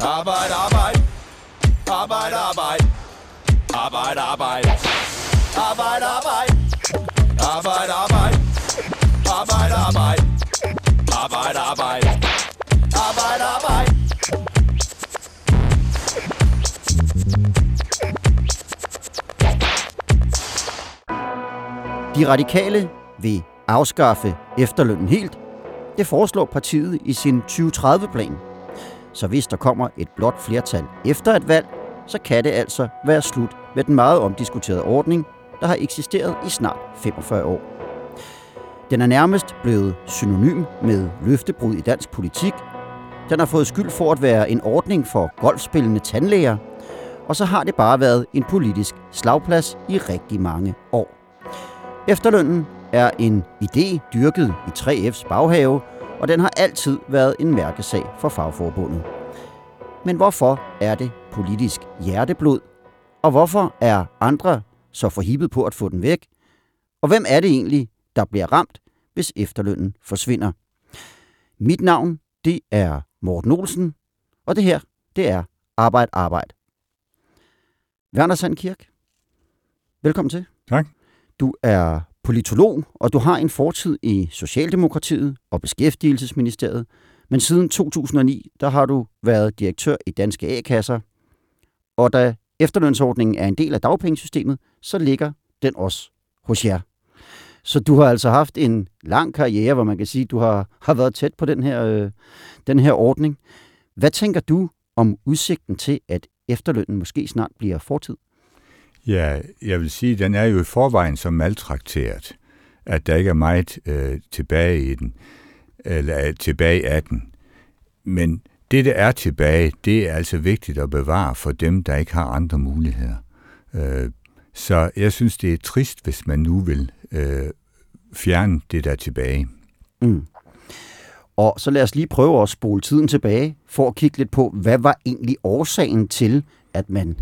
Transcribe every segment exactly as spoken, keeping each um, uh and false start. Arbejde, arbejde. Arbejde, arbejde. Arbejde, arbejde. Arbejde, arbejde. Arbejde, arbejde. Arbejde, arbejde. Arbejde, arbejde. Arbejde, arbejde. De radikale vil afskaffe efterlønnen helt. Det foreslår partiet i sin tyve tredive-plan. Så hvis der kommer et blåt flertal efter et valg, så kan det altså være slut med den meget omdiskuterede ordning, der har eksisteret i snart femogfyrre år. Den er nærmest blevet synonym med løftebrud i dansk politik. Den har fået skyld for at være en ordning for golfspillende tandlæger, og så har det bare været en politisk slagplads i rigtig mange år. Efterlønnen er en idé dyrket i tre F's baghave, og den har altid været en mærkesag for fagforbundet. Men hvorfor er det politisk hjerteblod? Og hvorfor er andre så forhippet på at få den væk? Og hvem er det egentlig, der bliver ramt, hvis efterlønnen forsvinder? Mit navn, det er Morten Olsen, og det her, det er Arbejde, Arbejde. Verner Sand Kirk, velkommen til. Tak. Du er politolog, og du har en fortid i Socialdemokratiet og Beskæftigelsesministeriet, men siden to tusind og ni, der har du været direktør i Danske A-kasser, og da efterlønsordningen er en del af dagpengesystemet, så ligger den også hos jer. Så du har altså haft en lang karriere, hvor man kan sige, at du har, har været tæt på den her, øh, den her ordning. Hvad tænker du om udsigten til, at efterlønnen måske snart bliver fortid? Ja, jeg vil sige, at den er jo i forvejen så maltrakteret, at der ikke er meget øh, tilbage i den, eller tilbage af den. Men det, der er tilbage, det er altså vigtigt at bevare for dem, der ikke har andre muligheder. Øh, så jeg synes, det er trist, hvis man nu vil øh, fjerne det, der er tilbage. Mm. Og så lad os lige prøve at spole tiden tilbage, for at kigge lidt på, hvad var egentlig årsagen til, at man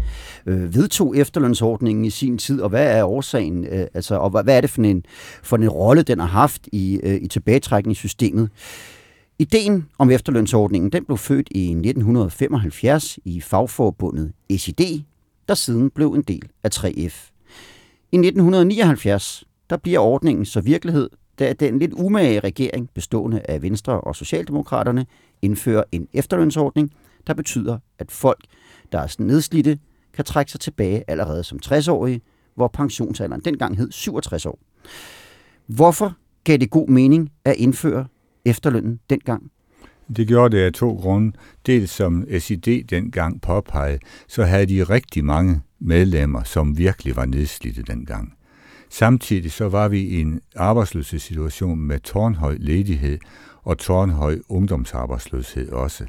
øh, vedtog efterlønsordningen i sin tid, og hvad er årsagen, øh, altså, og hvad er det for en, for en rolle, den har haft i, øh, i tilbagetrækningssystemet? Ideen om efterlønsordningen, den blev født i nitten femoghalvfjerds i fagforbundet S I D, der siden blev en del af tre F. I nitten nioghalvfjerds, der bliver ordningen så virkelighed, da den lidt umage regering, bestående af Venstre og Socialdemokraterne, indfører en efterlønsordning, der betyder, at folk, der er nedslidte, kan trække sig tilbage allerede som tres-årige, hvor pensionsalderen dengang hed syvogtres år. Hvorfor gav det god mening at indføre efterlønnen dengang? Det gjorde det af to grunde. Dels som S I D dengang påpegede, så havde de rigtig mange medlemmer, som virkelig var nedslidte dengang. Samtidig så var vi i en arbejdsløshedssituation med tårnhøj ledighed og tårnhøj ungdomsarbejdsløshed også.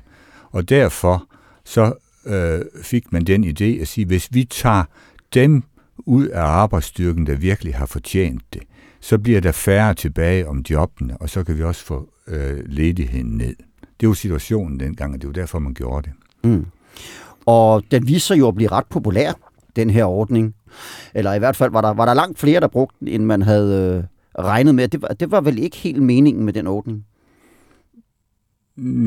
Og derfor så øh, fik man den idé at sige, hvis vi tager dem ud af arbejdsstyrken, der virkelig har fortjent det, så bliver der færre tilbage om jobbene, og så kan vi også få øh, ledigheden ned. Det var situationen dengang, og det var derfor, man gjorde det. Mm. Og den viste sig jo at blive ret populær, den her ordning. Eller i hvert fald var der, var der langt flere, der brugte den, end man havde øh, regnet med. Det var, det var vel ikke helt meningen med den ordning?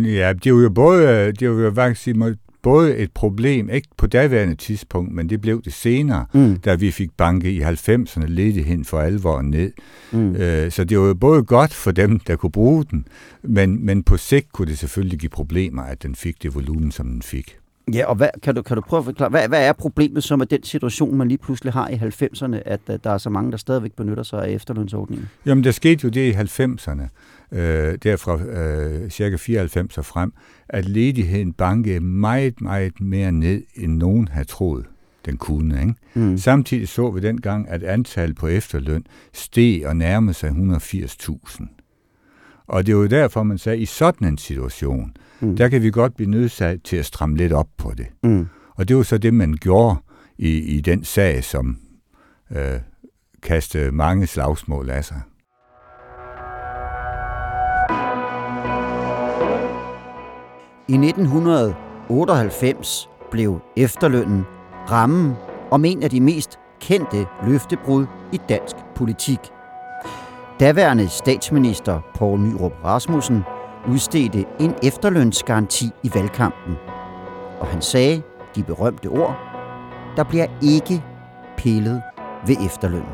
Ja, det var jo både, det var jo faktisk både et problem, ikke på daværende tidspunkt, men det blev det senere, mm. da vi fik banket i halvfemserne ledigheden for alvor ned. Mm. Øh, så det var jo både godt for dem, der kunne bruge den, men, men på sigt kunne det selvfølgelig give problemer, at den fik det volumen, som den fik. Ja, og hvad, kan, du, kan du prøve at forklare, hvad, hvad er problemet så med den situation, man lige pludselig har i halvfemserne, at, at der er så mange, der stadigvæk benytter sig af efterlønsordningen? Jamen, der skete jo det i halvfemserne, øh, derfra øh, cirka fireoghalvfems og frem, at ledigheden bankede meget, meget mere ned, end nogen havde troet, den kunne. Ikke? Mm. Samtidig så vi dengang, at antallet på efterløn steg og nærmede sig et hundrede og firs tusind. Og det er jo derfor, man sagde, at i sådan en situation, mm. der kan vi godt blive nødsat til at stramme lidt op på det. Mm. Og det var så det, man gjorde i, i den sag, som øh, kastede mange slagsmål af sig. I nitten otteoghalvfems blev efterlønnen rammen om en af de mest kendte løftebrud i dansk politik. Daværende statsminister Poul Nyrup Rasmussen udstedte en efterlønsgaranti i valgkampen. og han sagde de berømte ord: der bliver ikke pillet ved efterlønnen.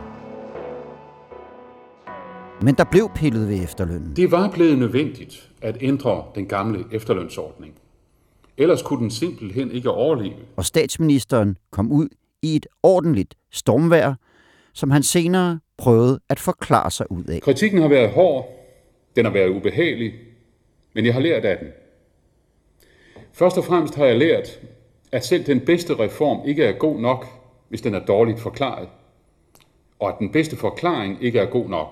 Men der blev pillet ved efterlønnen. Det var blevet nødvendigt at ændre den gamle efterlønsordning. Ellers kunne den simpelthen ikke overleve. Og statsministeren kom ud i et ordentligt stormvejr, som han senere prøvede at forklare sig ud af. Kritikken har været hård, den har været ubehagelig, men jeg har lært af den. Først og fremmest har jeg lært, at selv den bedste reform ikke er god nok, hvis den er dårligt forklaret. Og at den bedste forklaring ikke er god nok,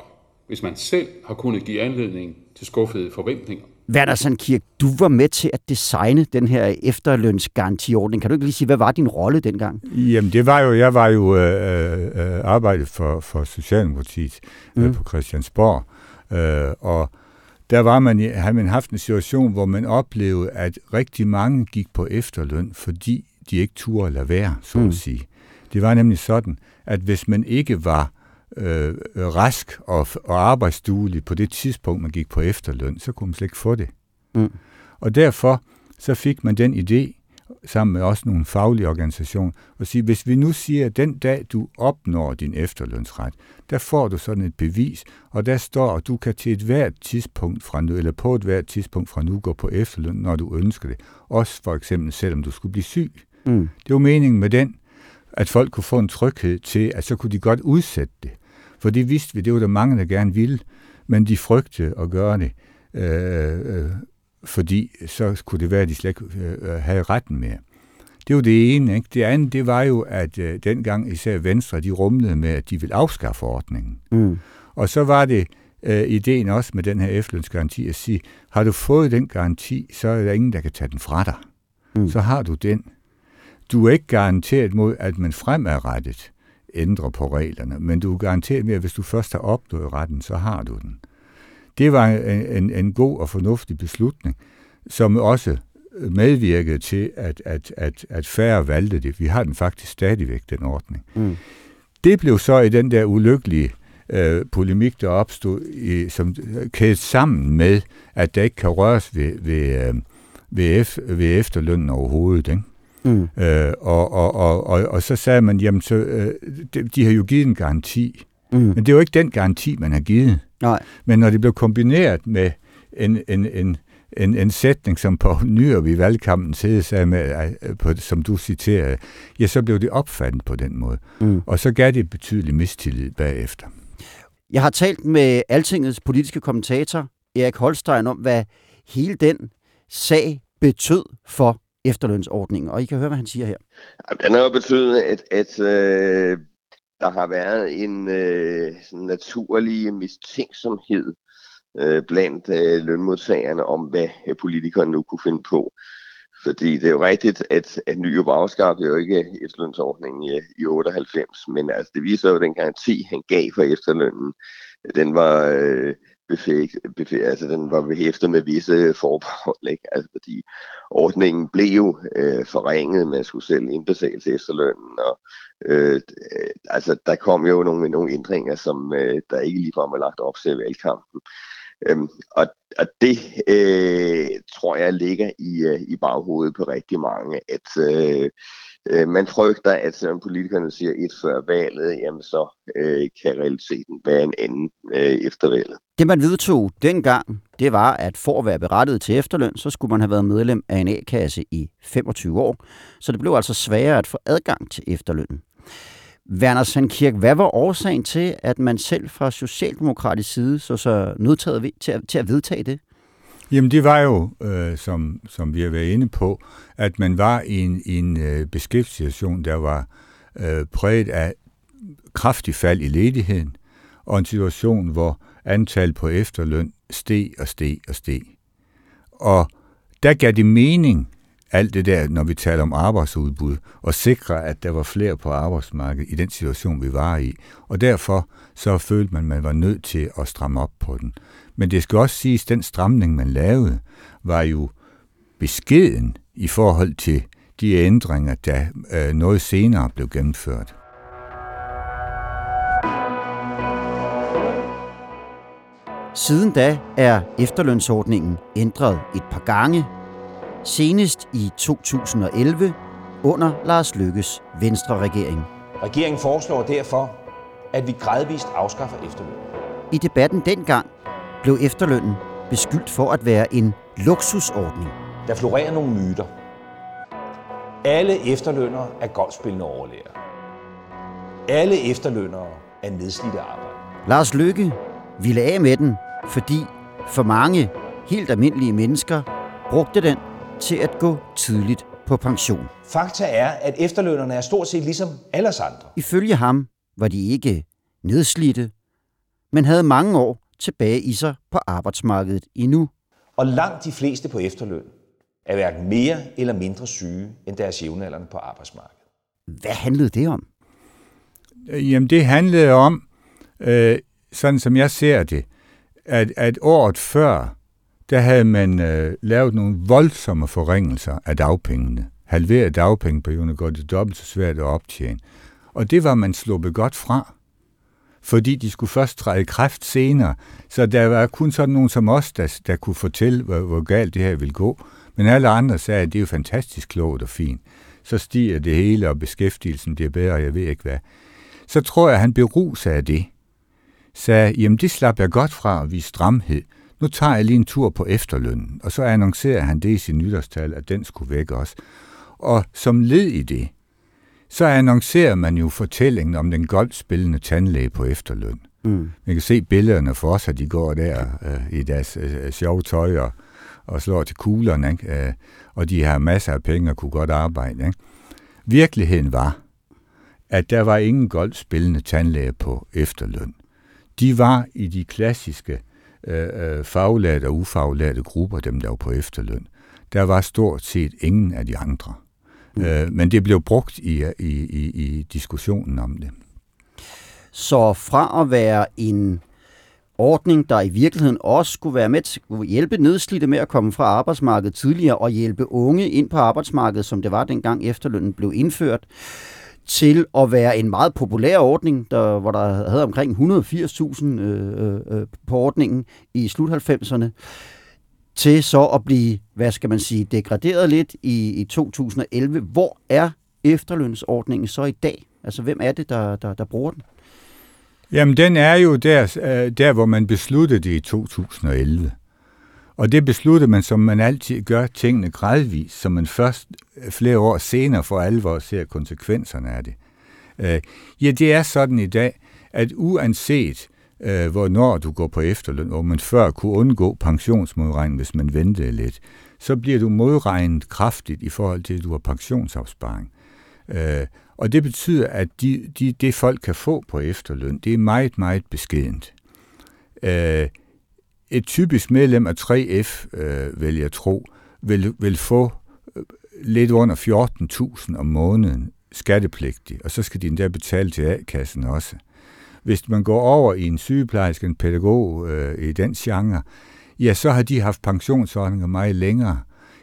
hvis man selv har kunnet give anledning til skuffede forventninger. Verner Sand Kirk, du var med til at designe den her efterlønsgarantiordning. Kan du ikke lige sige, hvad var din rolle dengang? Jamen, det var jo, jeg var jo øh, øh, arbejdet for, for Socialdemokratiet øh, mm. på Christiansborg, øh, og der var man, havde man haft en situation, hvor man oplevede, at rigtig mange gik på efterløn, fordi de ikke turde at lade være, så at mm. sige. Det var nemlig sådan, at hvis man ikke var Øh, rask og, og arbejdsduelig på det tidspunkt, man gik på efterløn, så kunne man slet ikke få det. Mm. Og derfor så fik man den idé, sammen med også nogle faglige organisationer, at sige, hvis vi nu siger, at den dag, du opnår din efterlønsret, der får du sådan et bevis, og der står, at du kan til et hvert tidspunkt fra nu, eller på et hvert tidspunkt fra nu, gå på efterløn, når du ønsker det. Også for eksempel, selvom du skulle blive syg. Mm. Det var meningen med den, at folk kunne få en tryghed til, at så kunne de godt udsætte det. For det vidste vi, det var der mange, der gerne ville, men de frygtede at gøre det, øh, øh, fordi så kunne det være, at de slet ikke øh, havde retten mere. Det var det ene, ikke? Det andet, det var jo, at øh, dengang især Venstre, de rumlede med, at de ville afskaffe ordningen. Mm. Og så var det øh, ideen også med den her efterlønsgaranti at sige, har du fået den garanti, så er der ingen, der kan tage den fra dig. Mm. Så har du den. Du er ikke garanteret mod, at man fremadrettet ændrer på reglerne, men du er garanteret med, at hvis du først har opnået retten, så har du den. Det var en, en god og fornuftig beslutning, som også medvirkede til, at, at, at, at færre valgte det. Vi har den faktisk stadigvæk, den ordning. Mm. Det blev så i den der ulykkelige øh, polemik, der opstod, i, som kædet sammen med, at der ikke kan røres ved, ved, øh, ved, F, ved efterlønnen overhovedet, ikke? Mm. Øh, og, og, og, og, og så sagde man, jamen så, øh, de, de har jo givet en garanti, mm. men det er jo ikke den garanti, man har givet. Nej. Men når det blev kombineret med en, en, en, en, en sætning, som Poul Nyrup i valgkampen sagde, med, på, som du citerede, ja, så blev det opfattet på den måde. Mm. Og så gav det betydelig mistillid bagefter. Jeg har talt med Altingets politiske kommentator, Erik Holstein, om, hvad hele den sag betød for efterlønsordningen, og I kan høre, hvad han siger her. Den har jo betydet, at, at øh, der har været en øh, sådan naturlig mistænksomhed øh, blandt øh, lønmodtagerne om, hvad øh, politikerne nu kunne finde på. Fordi det er jo rigtigt, at, at Nyrup afskaffede jo ikke efterlønsordningen i, i otteoghalvfems, men altså, det viser jo, den garanti, han gav for efterlønnen, den var øh, Befægt, befægt, altså den var behæftet med visse forbehold, ikke? Altså fordi ordningen blev jo øh, forringet, man skulle selv indbetale til efterlønnen, og øh, altså der kom jo nogle, nogle ændringer, som øh, der ikke ligefrem var lagt op til valgkampen. Øhm, og, og det øh, tror jeg ligger i, øh, i baghovedet på rigtig mange, at øh, øh, man frygter, at selvom politikerne siger et før valget, jamen så øh, kan realiteten være en anden øh, efter valget. Det man vedtog dengang, det var, at for at være berettiget til efterløn, så skulle man have været medlem af en A-kasse i femogtyve år, så det blev altså sværere at få adgang til efterlønnen. Verner Sand Kirk, hvad var årsagen til, at man selv fra socialdemokratisk side så så nødtaget til at, til at vedtage det? Jamen det var jo, øh, som, som vi har været inde på, at man var i en, en øh, beskæftigelsessituation, der var øh, præget af kraftig fald i ledigheden, og en situation, hvor antal på efterløn steg og steg og steg. Og der gav det mening, alt det der, når vi taler om arbejdsudbud, og sikre, at der var flere på arbejdsmarkedet i den situation, vi var i. Og derfor så følte man, at man var nødt til at stramme op på den. Men det skal også siges, at den stramning, man lavede, var jo beskeden i forhold til de ændringer, der øh, noget senere blev gennemført. Siden da er efterlønsordningen ændret et par gange. senest i to tusind og elleve under Lars Løkkes Venstre-regering. Regeringen foreslår derfor, at vi gradvist afskaffer efterlønnen. I debatten dengang blev efterlønnen beskyldt for at være en luksusordning. Der florerer nogle myter. Alle efterlønnere er golfspillende overlæger. Alle efterlønnere er nedslidte arbejde. Lars Løkke ville af med den, fordi for mange helt almindelige mennesker brugte den til at gå tidligt på pension. Fakta er, at efterlønnerne er stort set ligesom alle os andre. Ifølge ham var de ikke nedslidte, men havde mange år tilbage i sig på arbejdsmarkedet endnu. Og langt de fleste på efterløn er hverken mere eller mindre syge end deres jævnaldrende på arbejdsmarkedet. Hvad handlede det om? Jamen det handlede om, øh, sådan som jeg ser det, at, at året før, der havde man øh, lavet nogle voldsomme forringelser af dagpengene. Halveret dagpengeperioden går det dobbelt så svært at optjene. Og det var man sluppet godt fra, fordi de skulle først træde i kraft senere. Så der var kun sådan nogen som os, der, der kunne fortælle, hvor, hvor galt det her ville gå. Men alle andre sagde, at det er jo fantastisk klogt og fint. Så stiger det hele, og beskæftigelsen bliver bedre, jeg ved ikke hvad. Så tror jeg, at han berusede af det. Sagde, jamen det slap jeg godt fra at vise stramhed. Nu tager jeg lige en tur på efterlønnen. Og så annoncerer han det i sin nytårstal, at den skulle væk også. Og som led i det, så annoncerer man jo fortællingen om den golfspillende tandlæge på efterløn. Mm. Man kan se billederne for os, at de går der øh, i deres øh, sjove tøj og, og slår til kuglerne, ikke? Øh, og de har masser af penge og kunne godt arbejde, ikke? Virkeligheden var, at der var ingen golfspillende tandlæge på efterløn. De var i de klassiske øh, faglærte og ufaglærte grupper, dem der var på efterløn. Der var stort set ingen af de andre. Mm. Øh, men det blev brugt i, i, i, i diskussionen om det. Så fra at være en ordning, der i virkeligheden også skulle være med til at hjælpe nedslidte med at komme fra arbejdsmarkedet tidligere og hjælpe unge ind på arbejdsmarkedet, som det var dengang efterlønnen blev indført, til at være en meget populær ordning, der, hvor der havde omkring et hundrede og firs tusind øh, øh, på ordningen i slut halvfemserne, til så at blive, hvad skal man sige, degraderet lidt i, i to tusind og elleve. Hvor er efterlønsordningen så i dag? Altså, hvem er det, der, der, der bruger den? Jamen, den er jo der, der, hvor man besluttede det i to tusind og elleve. Og det besluttede man, som man altid gør tingene gradvist, så man først flere år senere for alvor ser konsekvenserne af det. Ja, det er sådan i dag, at uanset hvornår du går på efterløn, hvor man før kunne undgå pensionsmodregning, hvis man ventede lidt, så bliver du modregnet kraftigt i forhold til, at du har pensionsopsparing. Og det betyder, at de, de, det folk kan få på efterløn, det er meget, meget beskedent. Et typisk medlem af tre F, vil jeg tro, vil, vil få lidt under fjorten tusind om måneden skattepligtig, og så skal de endda betale til A-kassen også. Hvis man går over i en sygeplejerske, en pædagog øh, i den genre, ja, så har de haft pensionsordninger meget længere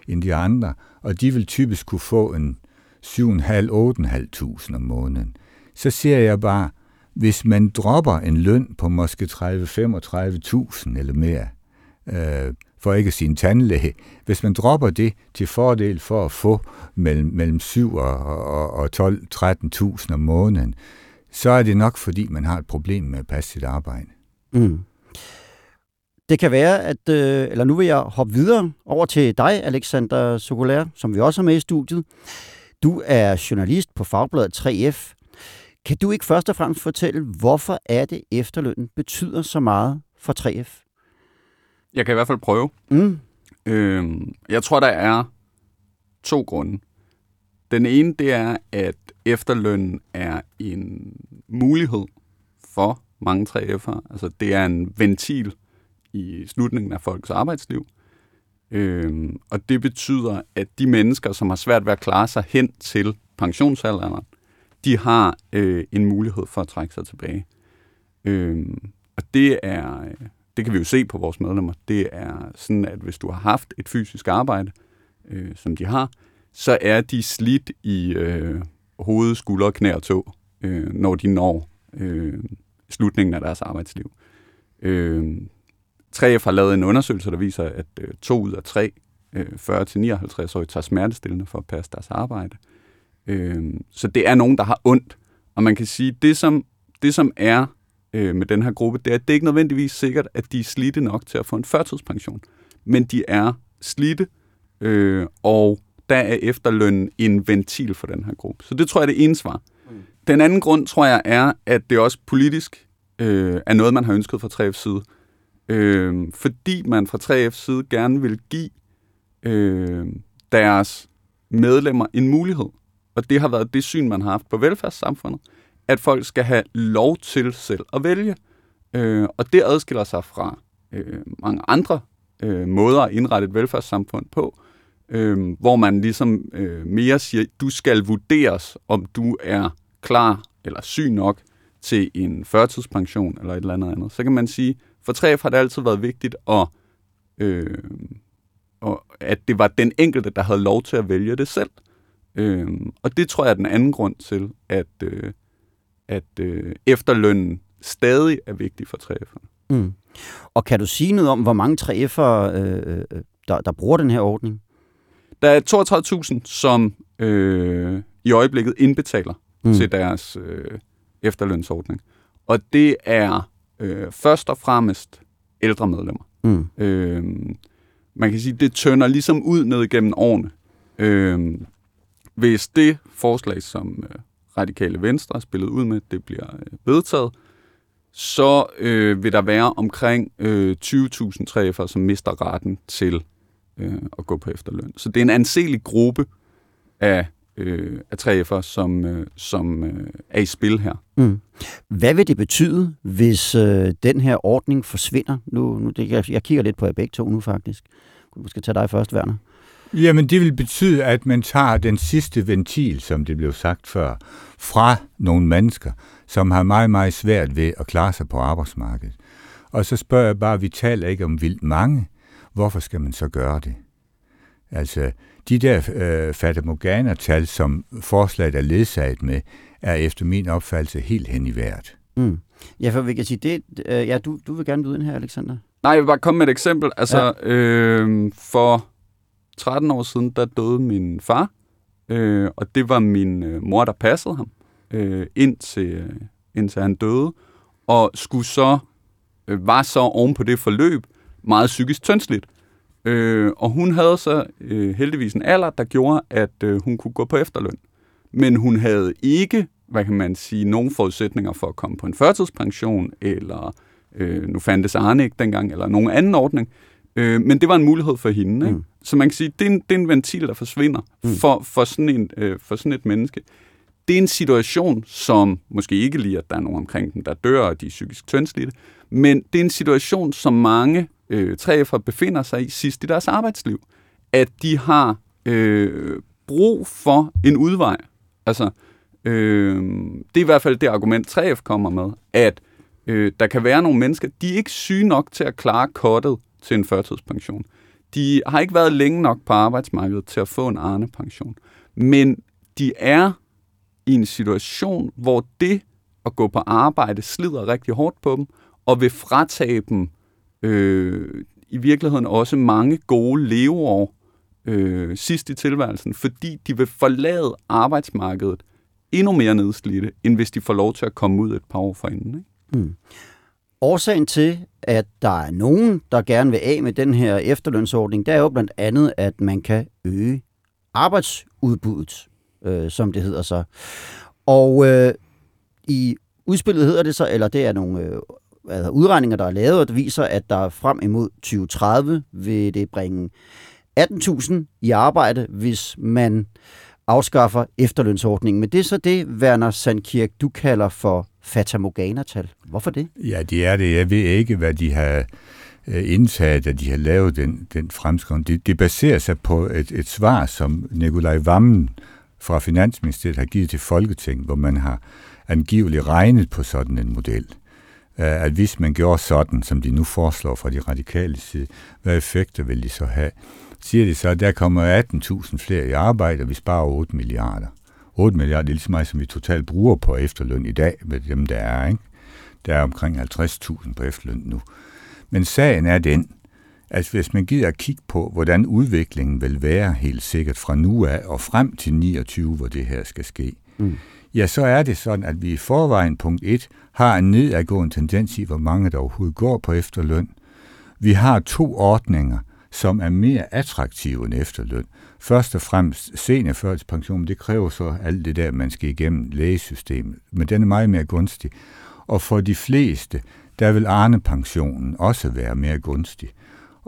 end de andre, og de vil typisk kunne få en syv tusind fem hundrede til otte tusind fem hundrede om måneden. Så ser jeg bare, hvis man dropper en løn på måske tredive til femogtredive tusind eller mere, øh, for ikke at sige en tandlæge, hvis man dropper det til fordel for at få mellem, mellem syv og, og, og tolv til tretten tusind om måneden, så er det nok, fordi man har et problem med at passe sit arbejde. Mm. Det kan være, at... Øh, eller nu vil jeg hoppe videre over til dig, Alexander Sokolær, som vi også har med i studiet. Du er journalist på fagbladet tre F. Kan du ikke først og fremmest fortælle, hvorfor er det efterlønnen betyder så meget for tre F? Jeg kan i hvert fald prøve. Mm. Øh, jeg tror, der er to grunde. Den ene, det er, at efterlønnen er en mulighed for mange tre F'ere. Altså, det er en ventil i slutningen af folks arbejdsliv. Øhm, og det betyder, at de mennesker, som har svært ved at klare sig hen til pensionsalderen, de har øh, en mulighed for at trække sig tilbage. Øhm, og det er, det kan vi jo se på vores medlemmer, det er sådan, at hvis du har haft et fysisk arbejde, øh, som de har, så er de slidt i øh, hoved, skuldre, knæ og tå, øh, når de når øh, slutningen af deres arbejdsliv. Øh, tre F har lavet en undersøgelse, der viser, at øh, to ud af tre fyrre til nioghalvtreds år tager smertestillende for at passe deres arbejde. Øh, så det er nogen, der har ondt. Og man kan sige, det som, det som er øh, med den her gruppe, det er, at det ikke nødvendigvis sikkert, at de er slidte nok til at få en førtidspension. Men de er slidte, øh, og der er efterlønnen en ventil for den her gruppe. Så det tror jeg er det ene svar. Mm. Den anden grund, tror jeg, er, at det også politisk øh, er noget, man har ønsket fra tre F's side. Øh, fordi man fra tre F's side gerne vil give øh, deres medlemmer en mulighed. Og det har været det syn, man har haft på velfærdssamfundet, at folk skal have lov til selv at vælge. Øh, og det adskiller sig fra øh, mange andre øh, måder at indrette et velfærdssamfund på, øh, hvor man ligesom øh, mere siger, du skal vurderes, om du er klar eller syg nok til en førtidspension eller et eller andet andet. Så kan man sige, for tre F har det altid været vigtigt, at, øh, at det var den enkelte, der havde lov til at vælge det selv. Øhm, og det tror jeg er den anden grund til, at, øh, at øh, efterlønnen stadig er vigtig for tre F'erne. Mm. Og kan du sige noget om, hvor mange tre F'ere, øh, der, der bruger den her ordning? Der er toogtredive tusind, som øh, i øjeblikket indbetaler mm. til deres øh, efterlønsordning. Og det er øh, først og fremmest ældre medlemmer. Mm. Øh, man kan sige, det tønder ligesom ud ned gennem årene. Øh, Hvis det forslag, som Radikale Venstre har spillet ud med, det bliver vedtaget, så øh, vil der være omkring øh, tyve tusind tre F'ere, som mister retten til øh, at gå på efterløn. Så det er en anselig gruppe af, øh, af tre F'ere, som, øh, som øh, er i spil her. Mm. Hvad vil det betyde, hvis øh, den her ordning forsvinder? Nu, nu det, jeg, jeg kigger lidt på jer begge to nu faktisk. Du skal tage dig først, Verner. Jamen, det vil betyde, at man tager den sidste ventil, som det blev sagt før, fra nogle mennesker, som har meget, meget svært ved at klare sig på arbejdsmarkedet. Og så spørger jeg bare, vi taler ikke om vildt mange. Hvorfor skal man så gøre det? Altså, de der øh, fatamorgana-tal, som forslaget er ledsaget med, er efter min opfattelse helt hen i vejret. Mm. Ja, for vi kan sige det. Øh, ja, du, du vil gerne byde ind her, Alexander. Nej, jeg vil bare komme med et eksempel. Altså, ja. øh, for... tretten år siden, der døde min far, øh, og det var min øh, mor, der passede ham, øh, indtil, øh, indtil han døde, og skulle så, øh, var så oven på det forløb meget psykisk tyndslidt. Øh, og hun havde så øh, heldigvis en alder, der gjorde, at øh, hun kunne gå på efterløn. Men hun havde ikke, hvad kan man sige, nogen forudsætninger for at komme på en førtidspension, eller øh, nu fandtes Arne ikke dengang, eller nogen anden ordning. Øh, men det var en mulighed for hende, ikke? Mm. Så man kan sige, at det, det er en ventil, der forsvinder mm. for, for, sådan en, øh, for sådan et menneske. Det er en situation, som måske ikke lige, at der er nogen omkring den, der dør, og de er psykisk tyndslidte, men det er en situation, som mange øh, tre F'ere befinder sig i sidst i deres arbejdsliv. At de har øh, brug for en udvej. Altså, øh, det er i hvert fald det argument, tre F kommer med, at øh, der kan være nogle mennesker, de er ikke syge nok til at klare kottet til en førtidspension. De har ikke været længe nok på arbejdsmarkedet til at få en Arne-pension. Men de er i en situation, hvor det at gå på arbejde slider rigtig hårdt på dem, og vil fratage dem øh, i virkeligheden også mange gode leveår øh, sidst i tilværelsen, fordi de vil forlade arbejdsmarkedet endnu mere nedslidte, end hvis de får lov til at komme ud et par år forinden. Ikke? Mm. Årsagen til, at der er nogen, der gerne vil af med den her efterlønsordning, der er jo blandt andet, at man kan øge arbejdsudbuddet, øh, som det hedder så. Og øh, i udspillet hedder det så, eller det er nogle øh, altså udregninger, der er lavet, og det viser, at der frem imod tyve tredive vil det bringe atten tusind i arbejde, hvis man afskaffer efterlønsordningen. Men det er så det, Verner Sandkjær, du kalder for fatamorgana-tal. Hvorfor det? Ja, det er det. Jeg ved ikke, hvad de har indsat, at de har lavet den, den fremskrivning. Det, det baserer sig på et, et svar, som Nicolai Wammen fra Finansministeriet har givet til Folketinget, hvor man har angiveligt regnet på sådan en model. At hvis man gjorde sådan, som de nu foreslår fra de radikale side, hvad effekter vil de så have? Siger de så, at der kommer atten tusind flere i arbejde, og vi sparer otte milliarder. otte milliarder, det er lige så meget, som vi totalt bruger på efterløn i dag, med dem, der er, ikke? Der er omkring halvtreds tusind på efterløn nu. Men sagen er den, Altså hvis man gider at kigge på, hvordan udviklingen vil være helt sikkert fra nu af og frem til niogtyve, hvor det her skal ske, mm. ja, så er det sådan, at vi i forvejen, punkt et, har en nedadgående tendens i, hvor mange der overhovedet går på efterløn. Vi har to ordninger, som er mere attraktive end efterløn. Først og fremmest seniorførtidspension, det kræver så alt det der, man skal igennem lægesystemet, men den er meget mere gunstig. Og for de fleste, der vil Arne-pensionen også være mere gunstig.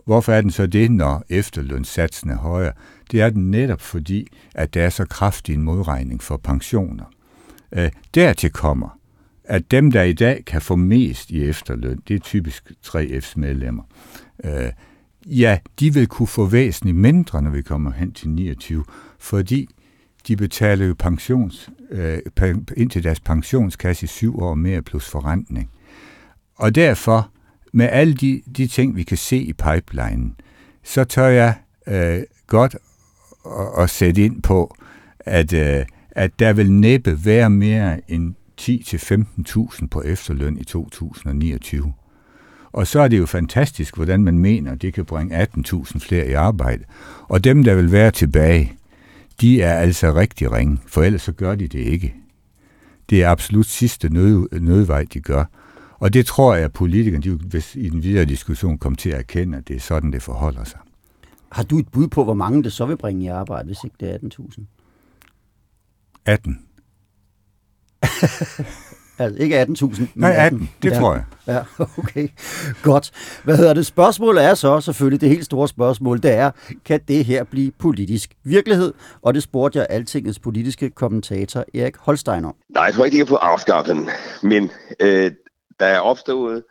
Hvorfor er den så det, når efterlønssatsen er højere? Det er den netop fordi, at der er så kraftig en modregning for pensioner. Øh, dertil kommer, at dem, der i dag kan få mest i efterløn, det er typisk tre F's medlemmer, øh, ja, de vil kunne få væsentligt mindre, når vi kommer hen til niogtyve, fordi de betaler jo pensions, øh, ind til deres pensionskasse i syv år mere plus forrentning. Og derfor, med alle de, de ting, vi kan se i pipelinen, så tør jeg øh, godt at, at sætte ind på, at, øh, at der vil næppe være mere end ti til femten tusind på efterløn i to tusind niogtyve. Og så er det jo fantastisk, hvordan man mener, det kan bringe atten tusind flere i arbejde. Og dem, der vil være tilbage, de er altså rigtig ringe, for ellers så gør de det ikke. Det er absolut sidste nød, nødvej, de gør. Og det tror jeg, at politikerne de, hvis i den videre diskussion kommer til at erkende, at det er sådan, det forholder sig. Har du et bud på, hvor mange det så vil bringe i arbejde, hvis ikke det er atten tusind? atten Altså ikke atten tusind. Nej, atten. Det ja. Tror jeg. Ja, okay. Godt. Hvad hedder det? Spørgsmålet er så selvfølgelig, det helt store spørgsmål, det er, kan det her blive politisk virkelighed? Og det spurgte jeg Altingets politiske kommentator Erik Holstein om. Nej, jeg tror ikke, de kan få afskaffet den, men øh, der er opstået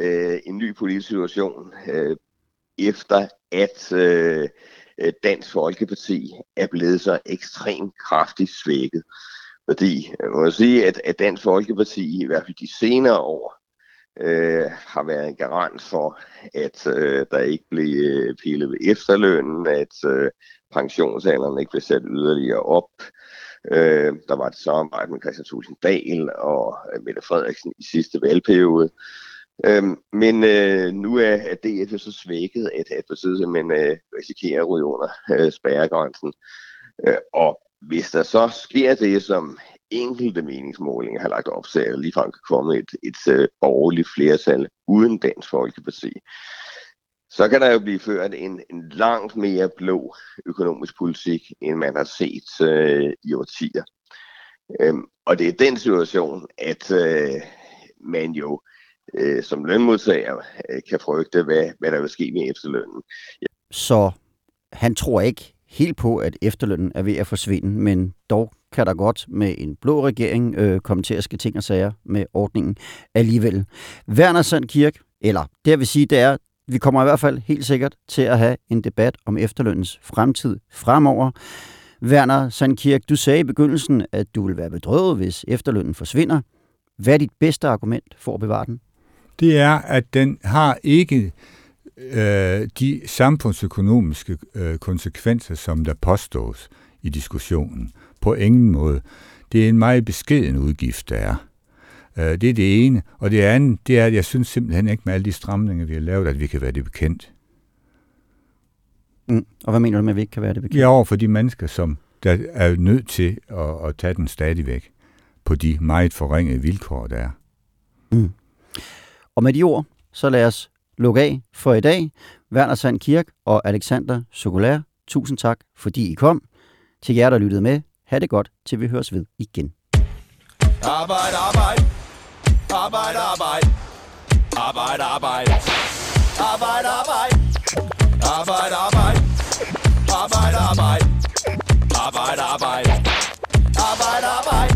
øh, en ny politisk situation, øh, efter at øh, Dansk Folkeparti er blevet så ekstremt kraftigt svækket. Fordi jeg må sige, at, at Dansk Folkeparti i hvert fald de senere år øh, har været en garant for, at øh, der ikke blev pillet ved efterlønnen, at øh, pensionsalderen ikke blev sat yderligere op. Øh, der var et samarbejde med Christian Solsson Dahl og øh, Mette Frederiksen i sidste valgperiode. Øh, men øh, nu er D F så svækket, at det simpelthen øh, risikerer at ryge under øh, spærregrænsen. Øh, og Hvis der så sker det, som enkelte meningsmålinger har lagt op til, at ligefrem kan komme et, et, et borgerligt flertal uden Dansk Folkeparti, så kan der jo blive ført en, en langt mere blå økonomisk politik, end man har set øh, i årtier. Øhm, og det er den situation, at øh, man jo øh, som lønmodtager øh, kan frygte, hvad, hvad der vil ske med efterlønnen. Ja. Så han tror ikke helt på, at efterlønnen er ved at forsvinde, men dog kan der godt med en blå regering øh, komme til at ske ting og sager med ordningen alligevel. Verner Sand Kirk, eller det jeg vil sige, det er, vi kommer i hvert fald helt sikkert til at have en debat om efterlønnens fremtid fremover. Verner Sand Kirk, du sagde i begyndelsen, at du vil være bedrøvet, hvis efterlønnen forsvinder. Hvad er dit bedste argument for at bevare den? Det er, at den har ikke de samfundsøkonomiske konsekvenser, som der påstås i diskussionen, på ingen måde. Det er en meget beskeden udgift, der er. Det er det ene. Og det andet, det er, at jeg synes simpelthen ikke med alle de stramninger, vi har lavet, at vi kan være det bekendt. Mm. Og hvad mener du med, at vi ikke kan være det bekendt? Ja, over for de mennesker, som der er nødt til at, at tage den stadigvæk på de meget forringede vilkår, der er. Mm. Og med de ord, så lad os luk af for i dag. Verner Sand Kirk og Alexander Sokolær, tusind tak, fordi I kom. Til jer, der lyttede med, ha' det godt, til vi høres ved igen. Arbejde, arbejde. Arbejde, arbejde. Arbejde, arbejde. Arbejde, arbejde. Arbejde, arbejde. Arbejde, arbejde. Arbejde, arbejde. Arbejde, arbejde.